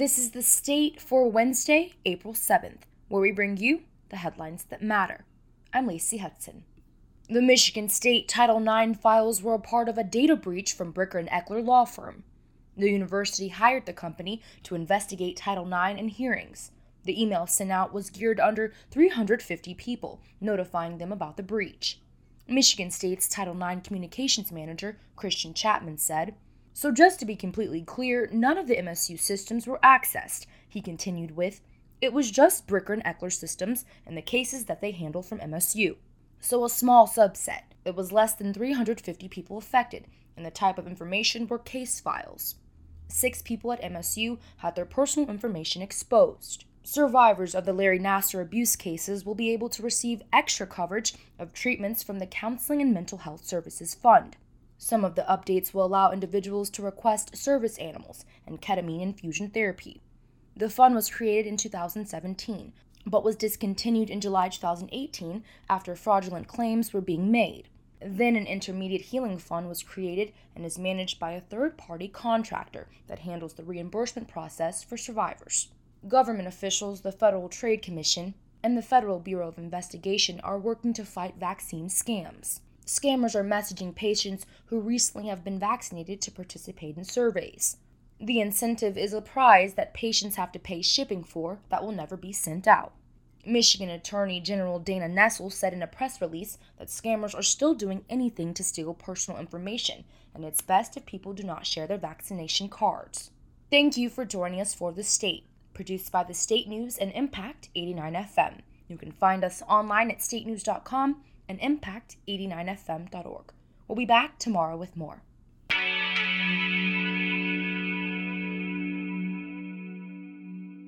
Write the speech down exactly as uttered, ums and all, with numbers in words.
This is the State for Wednesday, April seventh, where we bring you the headlines that matter. I'm Lacey Hudson. The Michigan State Title nine files were a part of a data breach from Bricker and Eckler law firm. The university hired the company to investigate Title nine and hearings. The email sent out was geared under three hundred fifty people, notifying them about the breach. Michigan State's Title nine communications manager, Christian Chapman, said, "So just to be completely clear, none of the M S U systems were accessed," he continued with, "It was just Bricker and Eckler systems and the cases that they handle from M S U. So a small subset. It was less than three hundred fifty people affected, and the type of information were case files. Six people at M S U had their personal information exposed. Survivors of the Larry Nassar abuse cases will be able to receive extra coverage of treatments from the Counseling and Mental Health Services Fund. Some of the updates will allow individuals to request service animals and ketamine infusion therapy. The fund was created in two thousand seventeen, but was discontinued in July two thousand eighteen after fraudulent claims were being made. Then an intermediate healing fund was created and is managed by a third-party contractor that handles the reimbursement process for survivors. Government officials, the Federal Trade Commission, and the Federal Bureau of Investigation are working to fight vaccine scams. Scammers are messaging patients who recently have been vaccinated to participate in surveys. The incentive is a prize that patients have to pay shipping for that will never be sent out. Michigan Attorney General Dana Nessel said in a press release that scammers are still doing anything to steal personal information, and it's best if people do not share their vaccination cards. Thank you for joining us for The State, produced by the State News and Impact eighty-nine F M. You can find us online at state news dot com and impact eighty-nine F M dot org. We'll be back tomorrow with more.